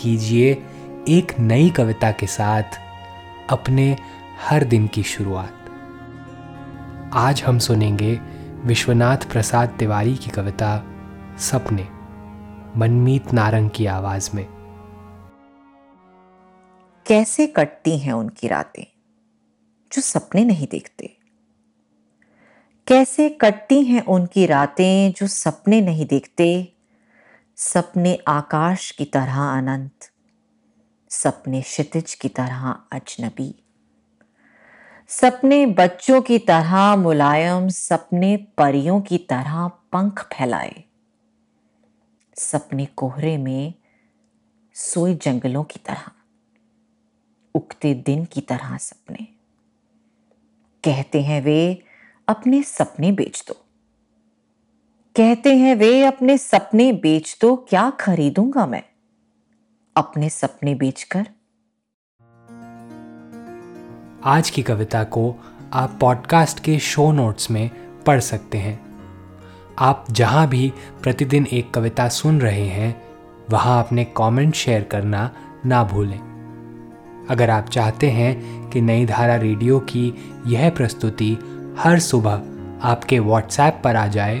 कीजिए एक नई कविता के साथ अपने हर दिन की शुरुआत। आज हम सुनेंगे विश्वनाथ प्रसाद तिवारी की कविता सपने, मनमीत नारंग की आवाज में। कैसे कटती हैं उनकी रातें जो सपने नहीं देखते, कैसे कटती हैं उनकी रातें जो सपने नहीं देखते। सपने आकाश की तरह अनंत, सपने क्षितिज की तरह अजनबी, सपने बच्चों की तरह मुलायम, सपने परियों की तरह पंख फैलाए, सपने कोहरे में सोए जंगलों की तरह, उगते दिन की तरह सपने। कहते हैं वे अपने सपने बेच दो, कहते हैं वे अपने सपने बेच दो, क्या खरीदूंगा मैं अपने सपने बेचकर। आज की कविता को आप पॉडकास्ट के शो नोट्स में पढ़ सकते हैं। आप जहां भी प्रतिदिन एक कविता सुन रहे हैं वहां अपने कमेंट शेयर करना ना भूलें। अगर आप चाहते हैं कि नई धारा रेडियो की यह प्रस्तुति हर सुबह आपके व्हाट्सएप पर आ जाए,